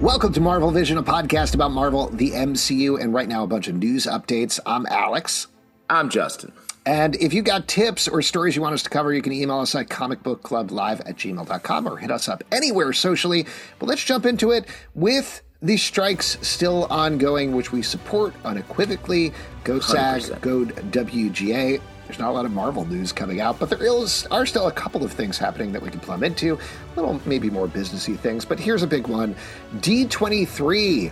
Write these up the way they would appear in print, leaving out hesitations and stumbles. Welcome to Marvel Vision, a podcast about Marvel, the MCU, and right now a bunch of news updates. I'm Alex. I'm Justin. And if you've got tips or stories you want us to cover, you can email us at comicbookclublive@gmail.com or hit us up anywhere socially. But let's jump into it with the strikes still ongoing, which we support unequivocally. Go SAG, 100%. Go WGA. There's not a lot of Marvel news coming out, but there are still a couple of things happening that we can plumb into, a little maybe more businessy things, but here's a big one. D23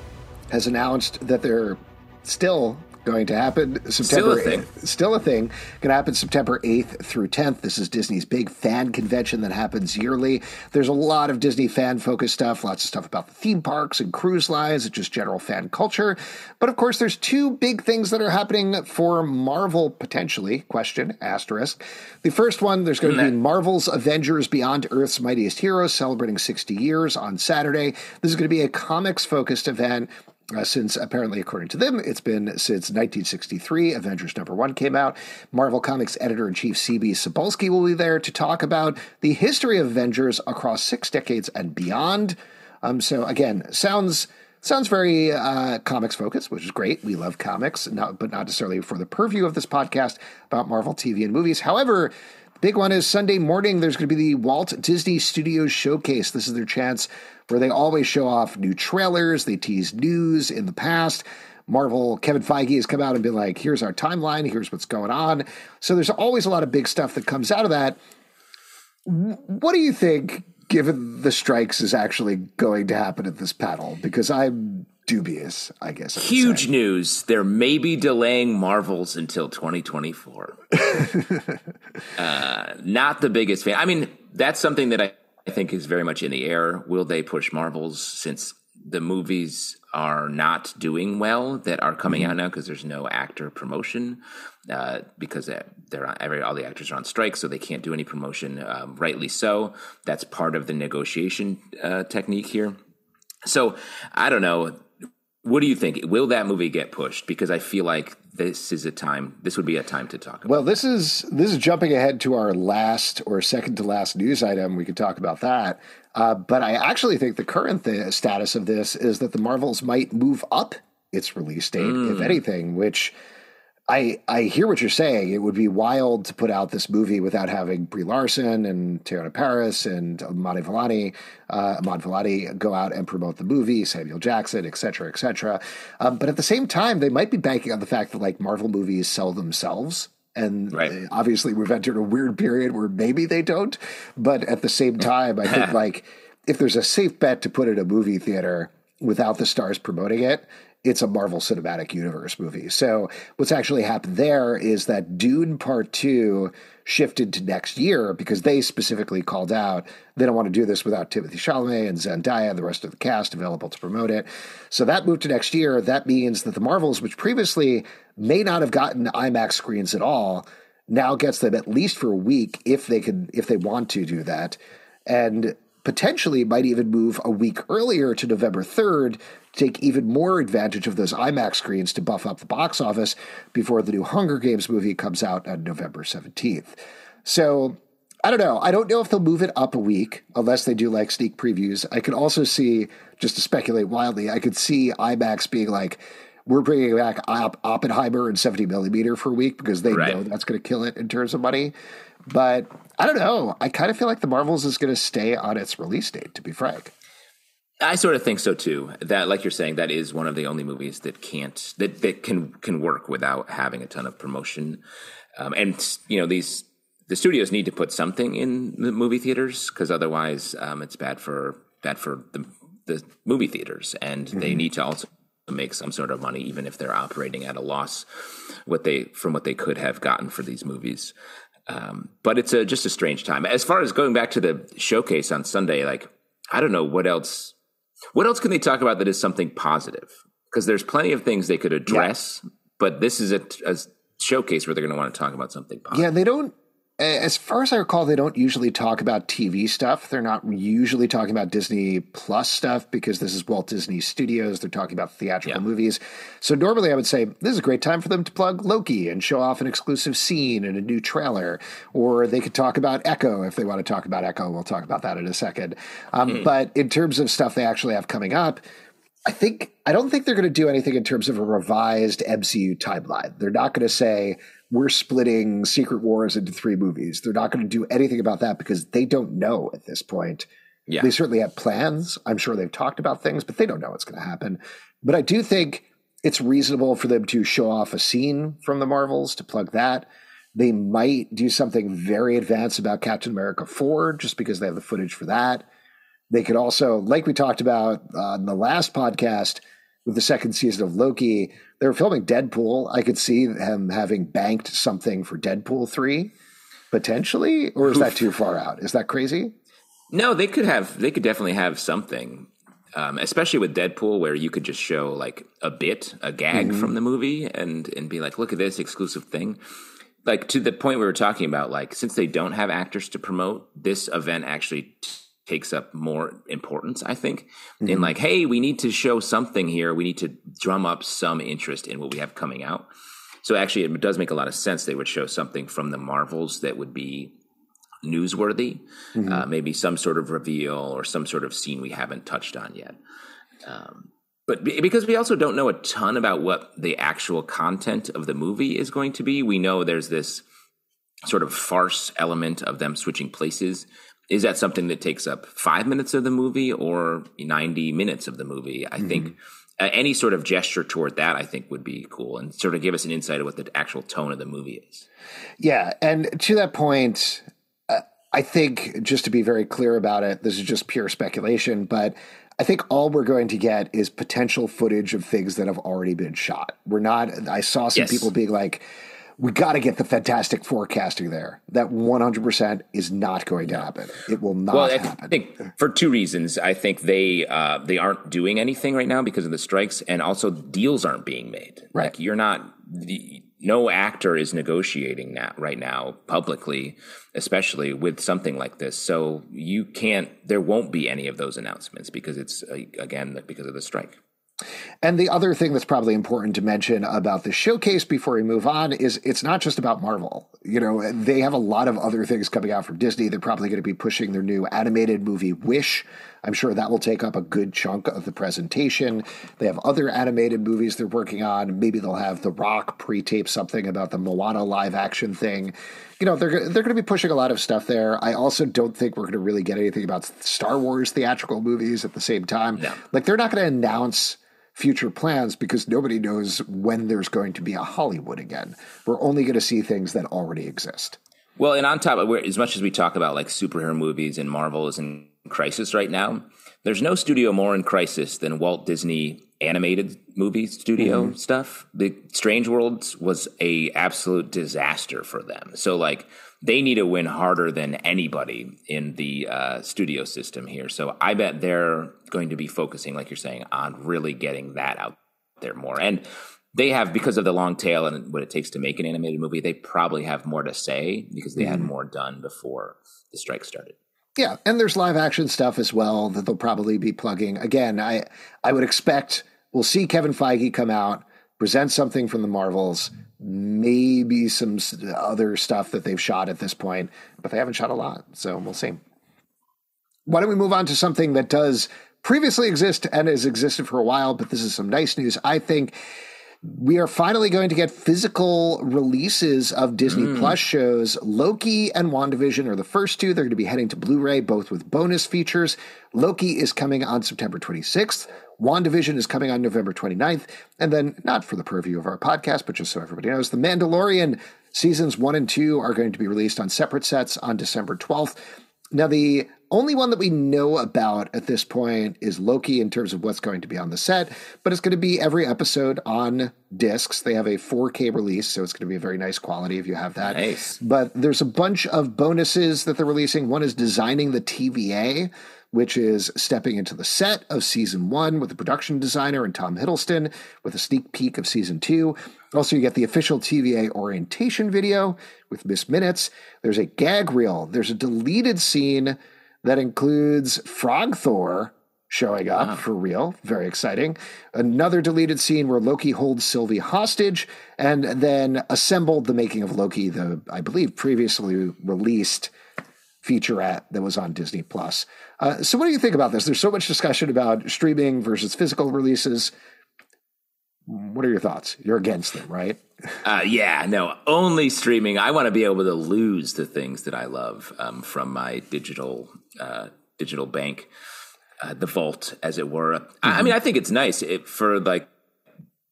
has announced that they're still going to happen September 8th. Still a thing. Going to happen September 8th through 10th. This is Disney's big fan convention that happens yearly. There's a lot of Disney fan-focused stuff, lots of stuff about the theme parks and cruise lines and just general fan culture. But, of course, there's two big things that are happening for Marvel, potentially, **. The first one, there's going to be Marvel's Avengers Beyond Earth's Mightiest Heroes celebrating 60 years on Saturday. This is going to be a comics-focused event. Since apparently, according to them, it's been since 1963, Avengers number 1 came out. Marvel Comics editor-in-chief C.B. Cebulski will be there to talk about the history of Avengers across 6 decades and beyond. So again, sounds very comics focused, which is great. We love comics, but not necessarily for the purview of this podcast about Marvel TV and movies. However, the big one is Sunday morning. There's going to be the Walt Disney Studios Showcase. This is their chance where they always show off new trailers, they tease news in the past. Marvel, Kevin Feige has come out and been like, here's our timeline, here's what's going on. So there's always a lot of big stuff that comes out of that. What do you think, given the strikes, is actually going to happen at this panel? Because I'm dubious, I guess. Huge news. They're maybe delaying Marvels until 2024. Not the biggest fan. I mean, that's something that I think is very much in the air. Will they push Marvels since the movies are not doing well that are coming out now because there's no actor promotion because they're on, all the actors are on strike, so they can't do any promotion, rightly so. That's part of the negotiation technique here. So I don't know. What do you think? Will that movie get pushed? Because I feel like this is a time. This would be a time to talk about. Well, this is jumping ahead to our last or second to last news item. We could talk about that. But I actually think the current status of this is that the Marvels might move up its release date, if anything. Which I hear what you're saying. It would be wild to put out this movie without having Brie Larson and Teyonah Parris and Iman Vellani go out and promote the movie, Samuel Jackson, et cetera, et cetera. But at the same time, they might be banking on the fact that like Marvel movies sell themselves. And obviously we've entered a weird period where maybe they don't. But at the same time, I think like if there's a safe bet to put in a movie theater without the stars promoting it, it's a Marvel Cinematic Universe movie. So what's actually happened there is that Dune Part Two shifted to next year because they specifically called out they don't want to do this without Timothy Chalamet and Zendaya and the rest of the cast available to promote it. So that moved to next year. That means that the Marvels, which previously may not have gotten IMAX screens at all, now gets them at least for a week if they want to do that. And potentially might even move a week earlier to November 3rd to take even more advantage of those IMAX screens to buff up the box office before the new Hunger Games movie comes out on November 17th. So I don't know. I don't know if they'll move it up a week unless they do like sneak previews. I could also see, just to speculate wildly, I could see IMAX being like, we're bringing back Oppenheimer and 70mm for a week because they know that's going to kill it in terms of money. But I don't know. I kind of feel like the Marvels is going to stay on its release date, to be frank. I sort of think so, too. That, like you're saying, that is one of the only movies that can't that can work without having a ton of promotion. And, you know, the studios need to put something in the movie theaters because otherwise it's bad for the movie theaters. And they need to also make some sort of money, even if they're operating at a loss from what they could have gotten for these movies. But it's just a strange time. As far as going back to the showcase on Sunday, like, I don't know what else. What else can they talk about that is something positive? Because there's plenty of things they could address, but this is a showcase where they're going to want to talk about something positive. Yeah, they don't As far as I recall, they don't usually talk about TV stuff. They're not usually talking about Disney Plus stuff because this is Walt Disney Studios. They're talking about theatrical movies. So normally I would say this is a great time for them to plug Loki and show off an exclusive scene and a new trailer. Or they could talk about Echo if they want to talk about Echo. We'll talk about that in a second. But in terms of stuff they actually have coming up, I don't think they're going to do anything in terms of a revised MCU timeline. They're not going to say we're splitting Secret Wars into three movies. They're not going to do anything about that because they don't know at this point. Yeah. They certainly have plans. I'm sure they've talked about things, but they don't know what's going to happen. But I do think it's reasonable for them to show off a scene from the Marvels to plug that. They might do something very advanced about Captain America 4 just because they have the footage for that. They could also, like we talked about on the last podcast, with the second season of Loki, they were filming Deadpool. I could see him having banked something for Deadpool 3, potentially, or is that too far out? Is that crazy? No, they could definitely have something, especially with Deadpool, where you could just show like a gag from the movie and be like, look at this exclusive thing. Like to the point we were talking about, like since they don't have actors to promote, this event actually takes up more importance, I think, in like, hey, we need to show something here. We need to drum up some interest in what we have coming out. So actually, it does make a lot of sense. They would show something from the Marvels that would be newsworthy, maybe some sort of reveal or some sort of scene we haven't touched on yet. But because we also don't know a ton about what the actual content of the movie is going to be, we know there's this sort of farce element of them switching places. Is that something that takes up 5 minutes of the movie or 90 minutes of the movie? I think any sort of gesture toward that, I think, would be cool and sort of give us an insight of what the actual tone of the movie is. Yeah. And to that point, I think just to be very clear about it, this is just pure speculation, but I think all we're going to get is potential footage of things that have already been shot. I saw some people being like, we got to get the Fantastic forecasting there. That 100% is not going to happen. It will not happen. I think for two reasons. I think they aren't doing anything right now because of the strikes, and also deals aren't being made. Right. Like no actor is negotiating that right now publicly, especially with something like this. So you can't. There won't be any of those announcements because it's again because of the strike. And the other thing that's probably important to mention about the showcase before we move on is it's not just about Marvel. You know, they have a lot of other things coming out from Disney. They're probably going to be pushing their new animated movie, Wish. I'm sure that will take up a good chunk of the presentation. They have other animated movies they're working on. Maybe they'll have The Rock pre-tape something about the Moana live action thing. You know, they're going to be pushing a lot of stuff there. I also don't think we're going to really get anything about Star Wars theatrical movies at the same time. No. Like, they're not going to announce future plans because nobody knows when there's going to be a Hollywood again. We're only going to see things that already exist. Well, and on top of as much as we talk about like superhero movies and Marvel is in crisis right now, there's no studio more in crisis than Walt Disney animated movie studio stuff. The Strange Worlds was a absolute disaster for them. So like they need to win harder than anybody in the studio system here. So I bet they're going to be focusing, like you're saying, on really getting that out there more. And they have, because of the long tail and what it takes to make an animated movie, they probably have more to say because they had more done before the strike started. Yeah, and there's live action stuff as well that they'll probably be plugging. Again, I would expect we'll see Kevin Feige come out, present something from the Marvels, maybe some other stuff that they've shot at this point, but they haven't shot a lot, so we'll see. Why don't we move on to something that does previously exist and has existed for a while, but this is some nice news, I think. We are finally going to get physical releases of Disney Plus shows. Loki and WandaVision are the first two. They're going to be heading to Blu-ray, both with bonus features. Loki is coming on September 26th. WandaVision is coming on November 29th. And then, not for the purview of our podcast, but just so everybody knows, The Mandalorian seasons 1 and 2 are going to be released on separate sets on December 12th. Now, the only one that we know about at this point is Loki in terms of what's going to be on the set, but it's going to be every episode on discs. They have a 4K release, so it's going to be a very nice quality if you have that. Nice. But there's a bunch of bonuses that they're releasing. One is designing the TVA, which is stepping into the set of season 1 with the production designer and Tom Hiddleston with a sneak peek of season 2. Also, you get the official TVA orientation video with Miss Minutes. There's a gag reel. There's a deleted scene that includes Frog Thor showing up for real. Very exciting. Another deleted scene where Loki holds Sylvie hostage and then assembled the making of Loki, the, I believe, previously released featurette that was on Disney Plus. So what do you think about this? There's so much discussion about streaming versus physical releases. What are your thoughts? You're against them, right? Yeah, no, only streaming. I want to be able to lose the things that I love from my digital bank, the vault, as it were. Mm-hmm. I mean, I think it's nice for like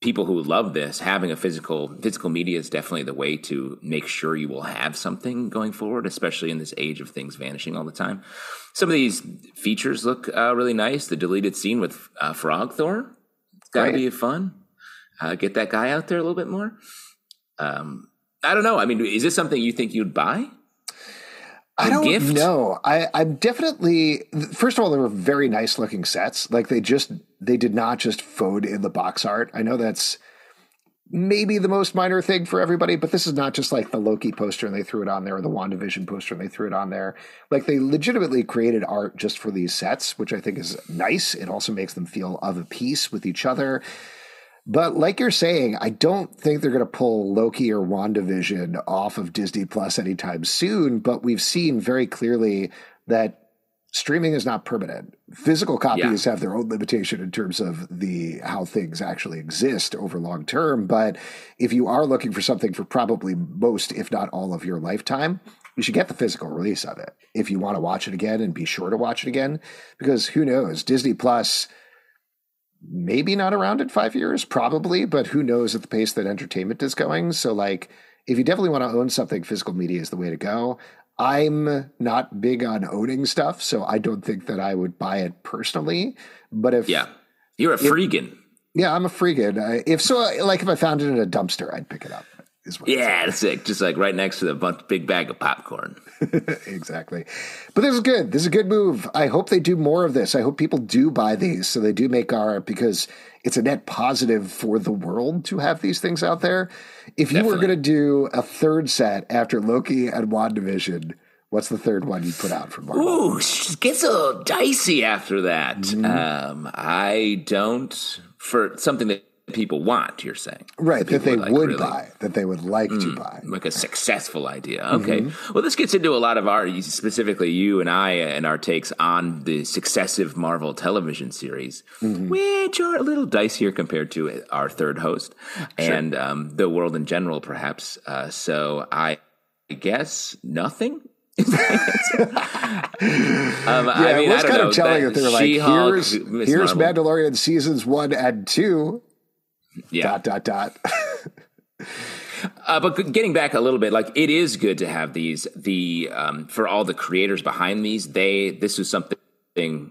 people who love this. Having a physical media is definitely the way to make sure you will have something going forward, especially in this age of things vanishing all the time. Some of these features look really nice. The deleted scene with Frog Thor, it's got to be fun. Get that guy out there a little bit more. I don't know. I mean, is this something you think you'd buy? I don't know. I'm definitely, first of all, they were very nice looking sets. Like they did not just fold in the box art. I know that's maybe the most minor thing for everybody, but this is not just like the Loki poster and they threw it on there or the WandaVision poster and they threw it on there. Like they legitimately created art just for these sets, which I think is nice. It also makes them feel of a piece with each other. But like you're saying, I don't think they're going to pull Loki or WandaVision off of Disney Plus anytime soon. But we've seen very clearly that streaming is not permanent. Physical copies have their own limitation in terms of how things actually exist over long term. But if you are looking for something for probably most, if not all of your lifetime, you should get the physical release of it if you want to watch it again and be sure to watch it again. Because who knows? Disney Plus... maybe not around in 5 years, probably, but who knows at the pace that entertainment is going. So like, if you definitely want to own something, physical media is the way to go. I'm not big on owning stuff, so I don't think that I would buy it personally. But if... yeah, you're a freegan. Yeah, I'm a freegan. If I found it in a dumpster, I'd pick it up. That's it. Just like right next to the big bag of popcorn. Exactly. But this is good. This is a good move. I hope they do more of this. I hope people do buy these so they do make art, because it's a net positive for the world to have these things out there. If you were going to do a third set after Loki and WandaVision, what's the third one you put out for Marvel? Ooh, it gets a little dicey after that. Mm-hmm. For something that people want, you're saying, right? That they would buy, that they would like to buy, like a successful idea. Okay, well, this gets into a lot of our, specifically you and I, and our takes on the successive Marvel television series, which are a little dicier compared to our third host and the world in general, perhaps. So I guess nothing. I mean, it was kind of telling that they were like, "Here's Mandalorian seasons 1 and 2." Yeah. ... But getting back a little bit, like it is good to have these, for all the creators behind these, this is something,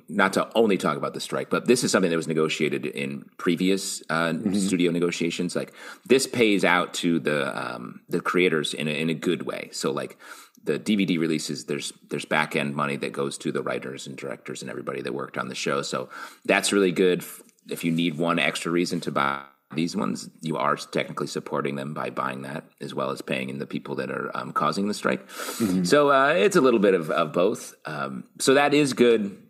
not to only talk about the strike, but this is something that was negotiated in previous studio negotiations. Like this pays out to the creators in a good way. So like the DVD releases, there's back end money that goes to the writers and directors and everybody that worked on the show. So that's really good. If you need one extra reason to buy these ones, you are technically supporting them by buying that, as well as paying in the people that are causing the strike. So it's a little bit of both. So that is good.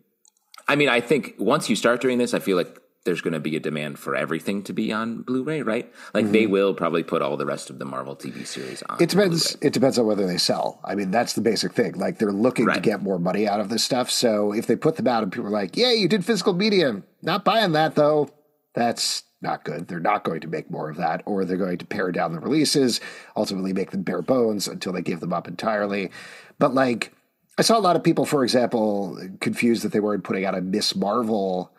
I mean, I think once you start doing this, I feel like there's going to be a demand for everything to be on Blu-ray, right? Like they will probably put all the rest of the Marvel TV series on Blu-ray. It depends on whether they sell. I mean, that's the basic thing. Like they're looking to get more money out of this stuff. So if they put them out and people are like, yeah, you did physical media, not buying that though, that's not good. They're not going to make more of that, or they're going to pare down the releases, ultimately make them bare bones until they give them up entirely. But like I saw a lot of people, for example, confused that they weren't putting out a Miss Marvel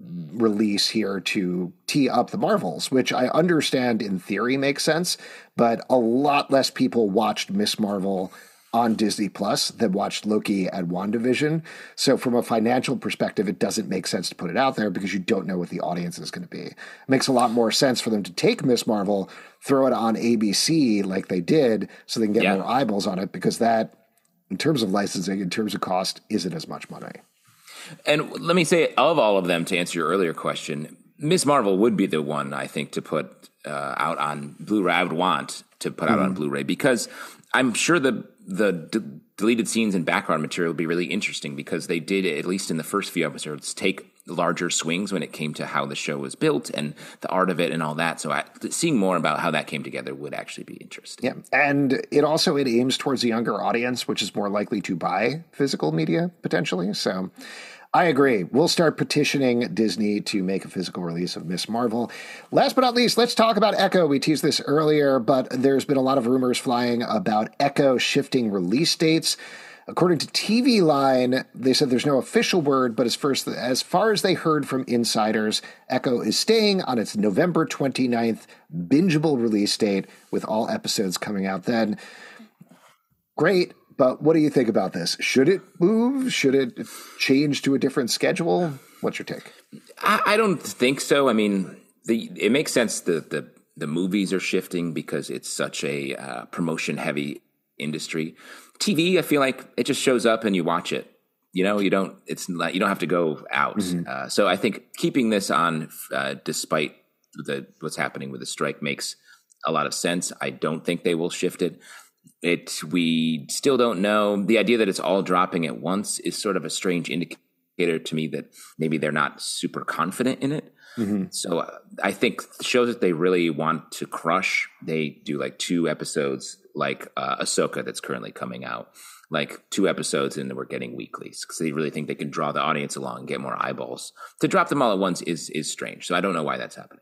release here to tee up the Marvels, which I understand in theory makes sense, but a lot less people watched Miss Marvel on Disney Plus than watched Loki and WandaVision. So from a financial perspective, it doesn't make sense to put it out there because you don't know what the audience is going to be. It makes a lot more sense for them to take Miss Marvel, throw it on ABC like they did, so they can get more eyeballs on it, because that, in terms of licensing, in terms of cost, isn't as much money. And let me say, of all of them, to answer your earlier question, Miss Marvel would be the one, I think, to put out on Blu-ray. I would want to put out on Blu-ray, because I'm sure the deleted scenes and background material would be really interesting, because they did, at least in the first few episodes, take larger swings when it came to how the show was built and the art of it and all that. So seeing more about how that came together would actually be interesting. Yeah, and it also aims towards a younger audience, which is more likely to buy physical media potentially. So I agree. We'll start petitioning Disney to make a physical release of Miss Marvel. Last but not least, let's talk about Echo. We teased this earlier, but there's been a lot of rumors flying about Echo shifting release dates. According to TV Line, they said there's no official word, but as far as they heard from insiders, Echo is staying on its November 29th bingeable release date, with all episodes coming out then. Great. But what do you think about this? Should it move? Should it change to a different schedule? What's your take? I don't think so. I mean, it makes sense that the movies are shifting, because it's such a promotion-heavy industry. TV, I feel like it just shows up and you watch it. You don't have to go out. Mm-hmm. So I think keeping this on, despite what's happening with the strike, makes a lot of sense. I don't think they will shift it. We still don't know. The idea that it's all dropping at once is sort of a strange indicator to me that maybe they're not super confident in it. Mm-hmm. So I think shows that they really want to crush, they do like two episodes, like Ahsoka that's currently coming out, like two episodes, and we're getting weeklies, because they really think they can draw the audience along and get more eyeballs. To drop them all at once is strange. So I don't know why that's happening.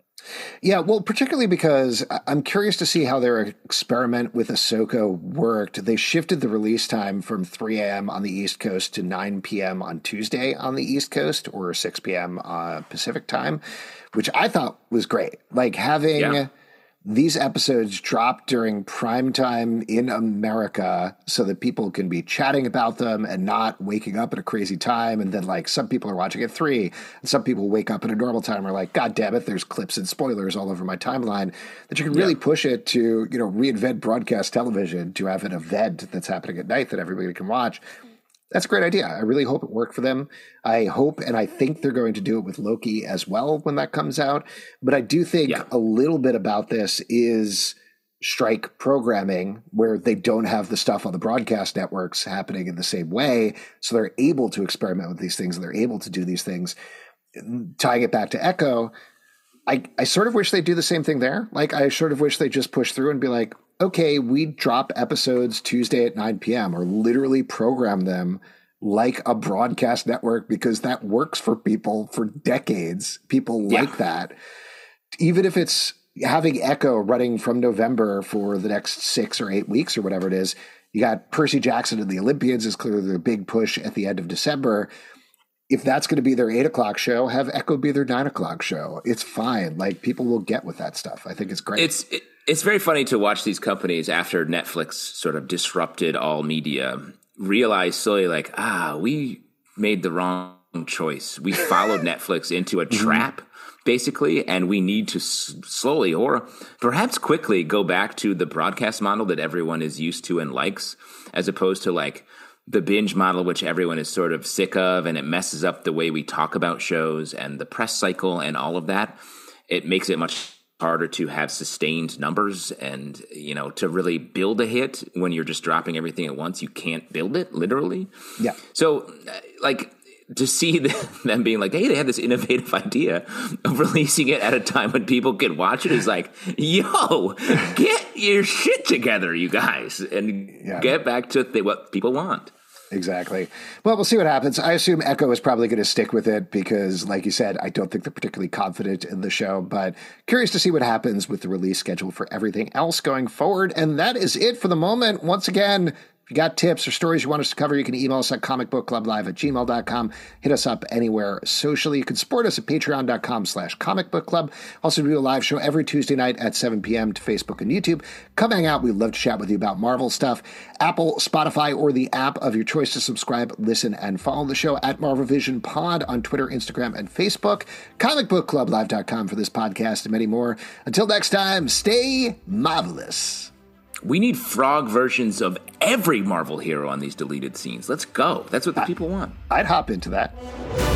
Yeah, well, particularly because I'm curious to see how their experiment with Ahsoka worked. They shifted the release time from 3 a.m. on the East Coast to 9 p.m. on Tuesday on the East Coast, or 6 p.m. Pacific time, which I thought was great. Like having these episodes drop during prime time in America so that people can be chatting about them and not waking up at a crazy time. And then like some people are watching at 3 and some people wake up at a normal time and are like, God damn it, there's clips and spoilers all over my timeline. That you can really push it to, reinvent broadcast television to have an event that's happening at night that everybody can watch. That's a great idea. I really hope it worked for them. I hope, and I think they're going to do it with Loki as well when that comes out. But I do think a little bit about this is strike programming, where they don't have the stuff on the broadcast networks happening in the same way. So they're able to experiment with these things, and they're able to do these things. Tying it back to Echo, I sort of wish they'd do the same thing there. Like, I sort of wish they just push through and be like, okay, we drop episodes Tuesday at 9 p.m. or literally program them like a broadcast network, because that works for people for decades. People like that. Even if it's having Echo running from November for the next 6 or 8 weeks or whatever it is, you got Percy Jackson and the Olympians is clearly their big push at the end of December. If that's going to be their 8 o'clock show, have Echo be their 9 o'clock show. It's fine. Like, people will get with that stuff. I think it's great. It's very funny to watch these companies, after Netflix sort of disrupted all media, realize slowly like, we made the wrong choice. We followed Netflix into a trap, basically, and we need to slowly or perhaps quickly go back to the broadcast model that everyone is used to and likes, as opposed to like the binge model, which everyone is sort of sick of, and it messes up the way we talk about shows and the press cycle and all of that. It makes it much harder to have sustained numbers and, to really build a hit when you're just dropping everything at once. You can't build it, literally. Yeah. So, to see them being like, hey, they had this innovative idea of releasing it at a time when people could watch it, is like, yo, get your shit together, you guys, and get back to what people want. Exactly. Well, we'll see what happens. I assume Echo is probably going to stick with it because, like you said, I don't think they're particularly confident in the show, but curious to see what happens with the release schedule for everything else going forward. And that is it for the moment. Once again, if you got tips or stories you want us to cover, you can email us at comicbookclublive@gmail.com. Hit us up anywhere socially. You can support us at patreon.com/comicbookclub. Also, we do a live show every Tuesday night at 7 p.m. to Facebook and YouTube. Come hang out. We'd love to chat with you about Marvel stuff. Apple, Spotify, or the app of your choice to subscribe, listen, and follow the show at Marvel Vision Pod on Twitter, Instagram, and Facebook. ComicBookClubLive.com for this podcast and many more. Until next time, stay marvelous. We need frog versions of every Marvel hero on these deleted scenes. Let's go. That's what the people want. I'd hop into that.